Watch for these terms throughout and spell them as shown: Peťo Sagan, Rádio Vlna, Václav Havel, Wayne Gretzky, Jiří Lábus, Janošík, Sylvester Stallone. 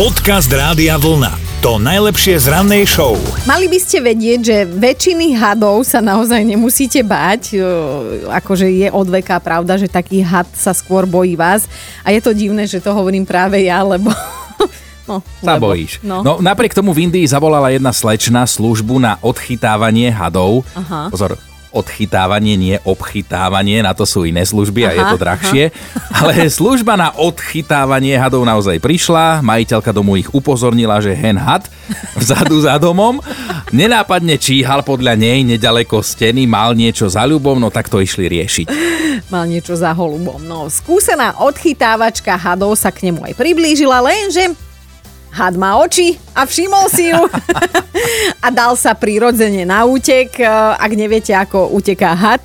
Podcast Rádia Vlna. To najlepšie z rannej show. Mali by ste vedieť, že väčšiny hadov sa naozaj nemusíte báť. Akože je od veka pravda, že taký had sa skôr bojí vás. A je to divné, že to hovorím práve ja, lebo... No, napriek tomu v Indii zavolala jedna slečna službu na odchytávanie hadov. Aha. Pozor, odchytávanie, nie obchytávanie, na to sú iné služby a je to drahšie. Ale služba na odchytávanie hadov naozaj prišla, majiteľka domu ich upozornila, že hen had vzadu za domom nenápadne číhal podľa nej nedaleko steny, mal niečo za ľubom, no tak to išli riešiť. Mal niečo za holubom, no. Skúsená odchytávačka hadov sa k nemu aj priblížila, lenže... Had má oči a všimol si ju a dal sa prirodzene na útek. Ak neviete, ako uteká had,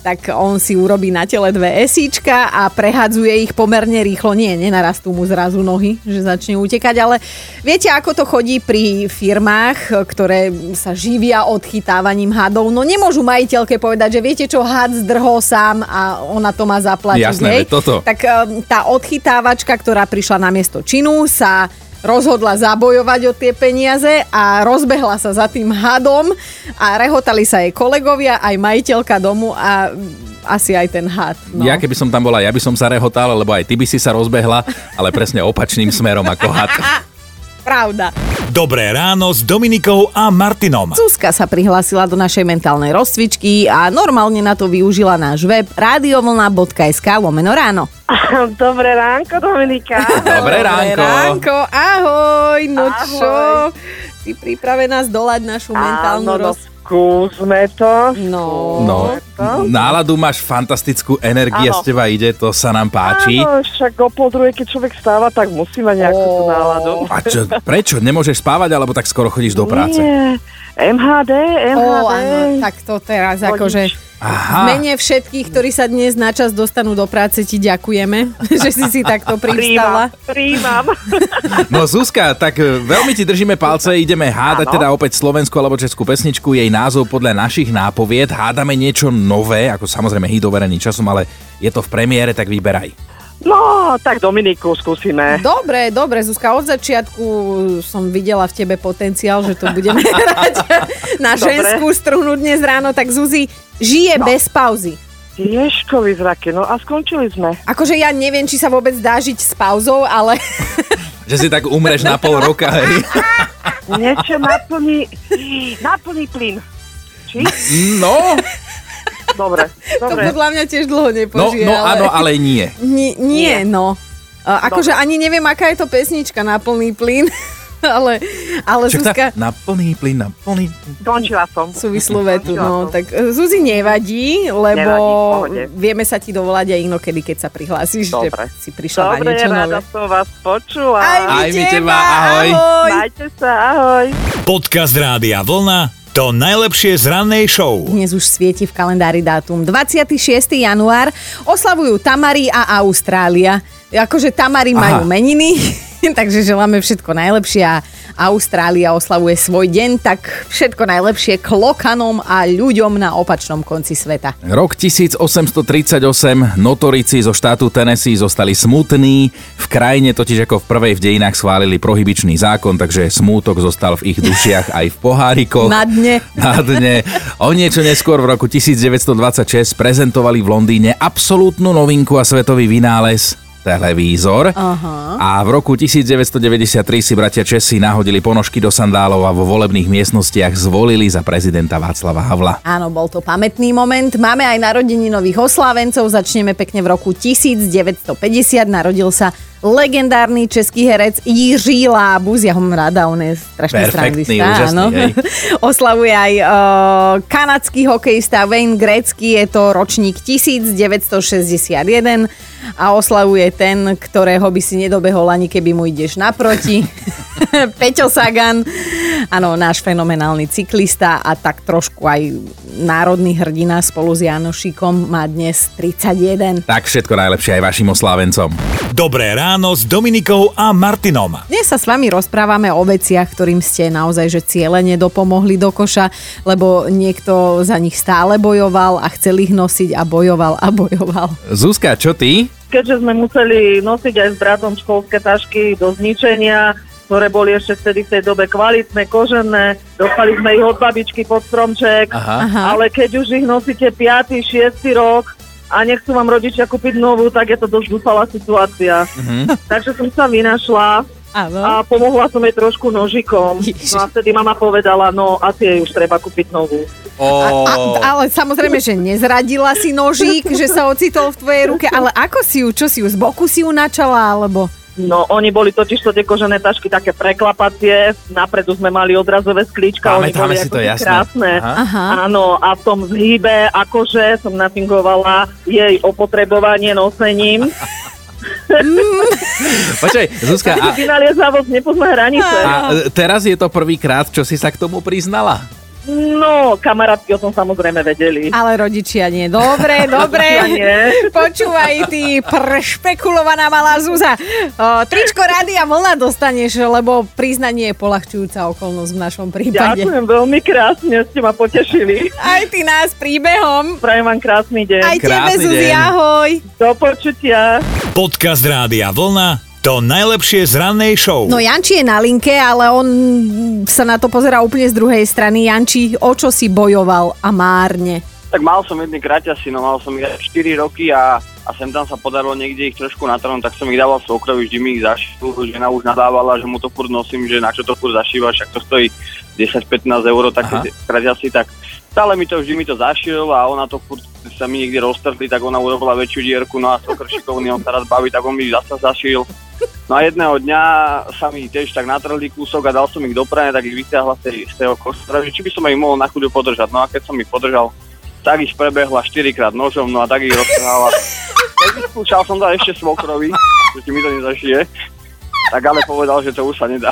tak on si urobí na tele dve esíčka a prehadzuje ich pomerne rýchlo. Nie, nenarastú mu zrazu nohy, že začne utekať, ale viete, ako to chodí pri firmách, ktoré sa živia odchytávaním hadov. No nemôžu majiteľke povedať, že viete čo, had zdrhol sám a ona to má zaplatiť. Jasné, toto. Tak tá odchytávačka, ktorá prišla na miesto činu, sa... rozhodla zabojovať o tie peniaze a rozbehla sa za tým hadom a rehotali sa jej kolegovia, aj majiteľka domu a asi aj ten had. No. Ja keby som tam bola, ja by som sa rehotal, lebo aj ty by si sa rozbehla, ale presne opačným smerom ako had. Pravda. Dobré ráno s Dominikou a Martinom. Zuzka sa prihlásila do našej mentálnej rozcvičky a normálne na to využila náš web radiovlna.sk/ráno. Dobré ránko, Dominika. Dobré ránko. Dobré ránko, ahoj. No ahoj. Čo? Si pripravená zdolať našu mentálnu rozcvičku? Skúsme to. No. Náladu máš fantastickú, energia z teba ide, to sa nám páči. Áno, však o pol druhej, keď človek stáva, tak musí mať nejakú tú náladu. A čo, prečo? Nemôžeš spávať, alebo tak skoro chodíš do práce? Nie, MHD. Áno, tak to teraz akože... Aha. V mene všetkých, ktorí sa dnes načas dostanú do práce, ti ďakujeme, že si takto pristala. Príjmam. No Zuzka, tak veľmi ti držíme palce, ideme hádať teda opäť slovenskú alebo českú pesničku, jej názov podľa našich nápovied, hádame niečo nové, ako samozrejme hit overený časom, ale je to v premiére, tak vyberaj. No, tak Dominiku skúsime. Dobre, Zuzka, od začiatku som videla v tebe potenciál, že to budeme hrať na ženskú strunu dnes ráno, tak Zuzi, žije bez pauzy. Tiežko vyzraky, no a skončili sme. Akože ja neviem, či sa vôbec dá žiť s pauzou, ale... Že si tak umreš na pol roka, hej. Niečo naplní plyn. Či? No... Dobre. To podľa mňa tiež dlho nepožije. No áno, ale nie. Nie. Akože ani neviem, aká je to pesnička na plný plyn, ale Zuzka... Na plný plyn, na plný... Končila som. Súvislú vetu, no. Tak Zuzi nevadí, vieme sa ti dovolať aj inokedy, keď sa prihlásíš, že si prišla na niečo nové. Dobre, rada som vás počula. Aj my teba, ahoj. Majte sa, ahoj. Podcast Rádia Vlna. To najlepšie z rannej show. Dnes už svieti v kalendári dátum 26. január. Oslavujú Tamari a Austrália. Akože Tamari majú meniny, takže želáme všetko najlepšie a Austrália oslavuje svoj deň, tak všetko najlepšie klokanom a ľuďom na opačnom konci sveta. Rok 1838, notorici zo štátu Tennessee zostali smutní. V krajine totiž ako v prvej v dejinách schválili prohibičný zákon, takže smútok zostal v ich dušiach aj v pohárikoch. Na dne. O niečo neskôr v roku 1926 prezentovali v Londýne absolútnu novinku a svetový vynález televízor. Aha. A v roku 1993 si bratia Česi nahodili ponožky do sandálov a vo volebných miestnostiach zvolili za prezidenta Václava Havla. Áno, bol to pamätný moment. Máme aj narodeninových oslávencov. Začneme pekne v roku 1950. Narodil sa legendárny český herec Jiří Lábus. Ja ho mám rada, on je strašný strangista. Oslavuje aj kanadský hokejista Wayne Gretzky. Je to ročník 1961 a oslavuje ten, ktorého by si nedobehol ani keby mu ideš naproti. Peťo Sagan, áno, náš fenomenálny cyklista a tak trošku aj národný hrdina spolu s Janošíkom má dnes 31. Tak všetko najlepšie aj vašim oslávencom. Dobré ráno s Dominikou a Martinom. Dnes sa s vami rozprávame o veciach, ktorým ste naozaj že cielene dopomohli do koša, lebo niekto za nich stále bojoval a chcel ich nosiť a bojoval. Zuzka, čo ty? Keďže sme museli nosiť aj s bratom školské tašky do zničenia, ktoré boli ešte vtedy v tej dobe kvalitné, kožené. Dostali sme ich od babičky pod stromček, ale keď už ich nosíte 5., 6. rok a nechcú vám rodičia kúpiť novú, tak je to dosť dúfalá situácia. Takže som sa vynašla a pomohla som jej trošku nožikom. No a vtedy mama povedala, no asi jej už treba kúpiť novú. Ale samozrejme, že nezradila si nožík, že sa ocitol v tvojej ruke, ale ako si ju, čo si ju, z boku si ju načala, alebo... No, oni boli totižto tie kožené tašky také preklapacie, napredu sme mali odrazové sklíčka, oni boli ako krásne. Aha. Áno, a v tom zhýbe akože som nafingovala jej opotrebovanie nosením. Počkaj, Zuzka, a teraz je to prvýkrát, čo si sa k tomu priznala? No, kamarátky o tom samozrejme vedeli. Ale rodičia nie. Dobre. Počúvaj, ty prešpekulovaná malá Zuza. Tričko Rádia Vlna dostaneš, lebo priznanie je poľahčujúca okolnosť v našom prípade. Ďakujem veľmi krásne, ste ma potešili. Aj ty nás príbehom. Prajem vám krásny deň. Aj tebe, Zuzi, ahoj. Do počutia. Podcast Rádia Vlna. To najlepšie z rannej show. No Janči je na linke, ale on sa na to pozerá úplne z druhej strany. Janči, o čo si bojoval a márne? Tak mal som jedný kraťasino, mal som ich 4 roky a sem tam sa podarilo niekde ich trošku natrhnúť, tak som ich dával svokrovi, vždy mi ich zašil, žena už nadávala, že mu to furt nosím, že na čo to furt zašívaš, ak to stojí 10-15 €, tak kraťasy, tak stále mi to, vždy mi to zašiel a ona to furt sa mi niekde roztrhli, tak ona urobila väčšiu dierku, no a svokr šikovný, on sa raz baví, tak on mi zasa zašiel. No a jedného dňa sa mi tiež tak natrhli kúsok a dal som ich do prania, tak ich vyťahla z toho kostra, že či by som ich mohol na chudu podržať. No a keď som ich podržal, tak ich prebehla 4-krát nožom, no a tak ich roztrhala. Vyskúšal som to ešte svokrovi, že mi to nezašije, tak ale povedal, že to už sa nedá.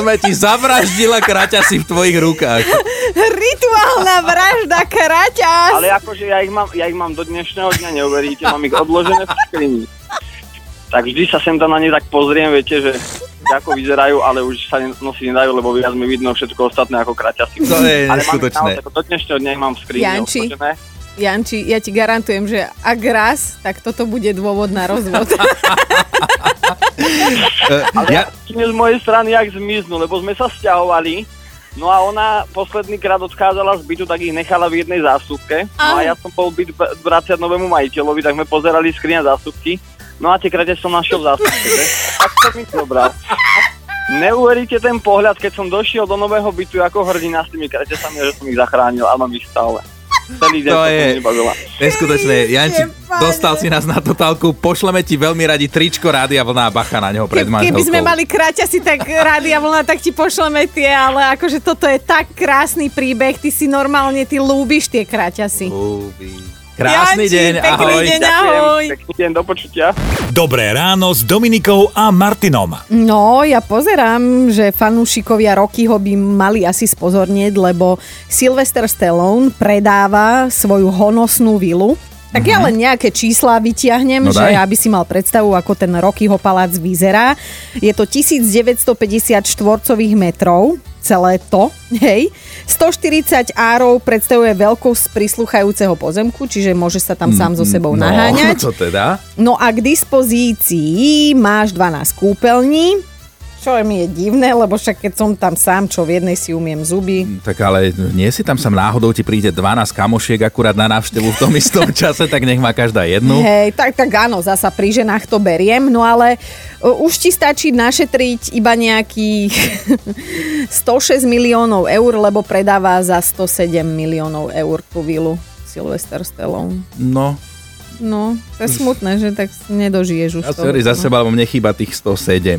No ti zavraždila kraťasy v tvojich rukách. Rituálna vražda kraťas. Ale akože ja ich mám do dnešného dňa, neuveríte, mám ich odložené v skrini. Tak vždy sa sem tam na ne tak pozriem, viete, že ako vyzerajú, ale už sa nosí nedajú, lebo viac mi vidno všetko ostatné ako kraťasy. To je neskutočné. Ale do dnešného dňa mám v skrini. Janči, ja ti garantujem, že ak raz, tak toto bude dôvod na rozvod. Ale z mojej strany jak zmiznú, lebo sme sa sťahovali, no a ona posledný krát odchádzala z bytu, tak ich nechala v jednej zástupke. No a ja som bol byt vraciať novému majiteľovi, tak sme pozerali skriňa zástupky. No a tie kraťasy som našiel v zástupke, tak som ich zobral. Neuveríte ten pohľad, keď som došiel do nového bytu ako hrdina s tými kraťasami, že som ich zachránil a mám ich stále. Celý deň to je neskutočné. Janči, dostal si nás na totálku. Pošleme ti veľmi radi tričko Rádia Vlna a bacha na neho pred manželkou. Keby sme mali kraťasy, tak Rádia Vlna, tak ti pošleme tie, ale akože toto je tak krásny príbeh. Ty si normálne, ty ľúbiš tie kraťasy. Ľúbiš. Krásny deň, ahoj. Pekný deň, do počutia. Dobré ráno s Dominikou a Martinom. No, ja pozerám, že fanúšikovia Rockyho by mali asi spozornieť, lebo Sylvester Stallone predáva svoju honosnú vilu. Tak ja len nejaké čísla vytiahnem, no že aby si mal predstavu, ako ten Rockyho palác vyzerá. Je to 1950 štvorcových metrov, celé to, hej. 140 árov predstavuje veľkosť prisluchajúceho pozemku, čiže môže sa tam sám so sebou naháňať. No, to teda. No a k dispozícii máš 12 kúpeľní, čo mi je divné, lebo však keď som tam sám, čo v jednej si umiem zuby. Tak ale nie si tam sám náhodou, ti príde 12 kamošiek akurát na návštevu v tom istom čase, tak nech má každá jednu. Hej, tak áno, zasa pri ženách to beriem, no ale už ti stačí našetriť iba nejakých 106 miliónov €, lebo predáva za 107 miliónov € tú vilu Sylvester Stallone. No, to je smutné, že tak nedožiješ už toho. Sorry za seba, lebo mne chýba tých 107.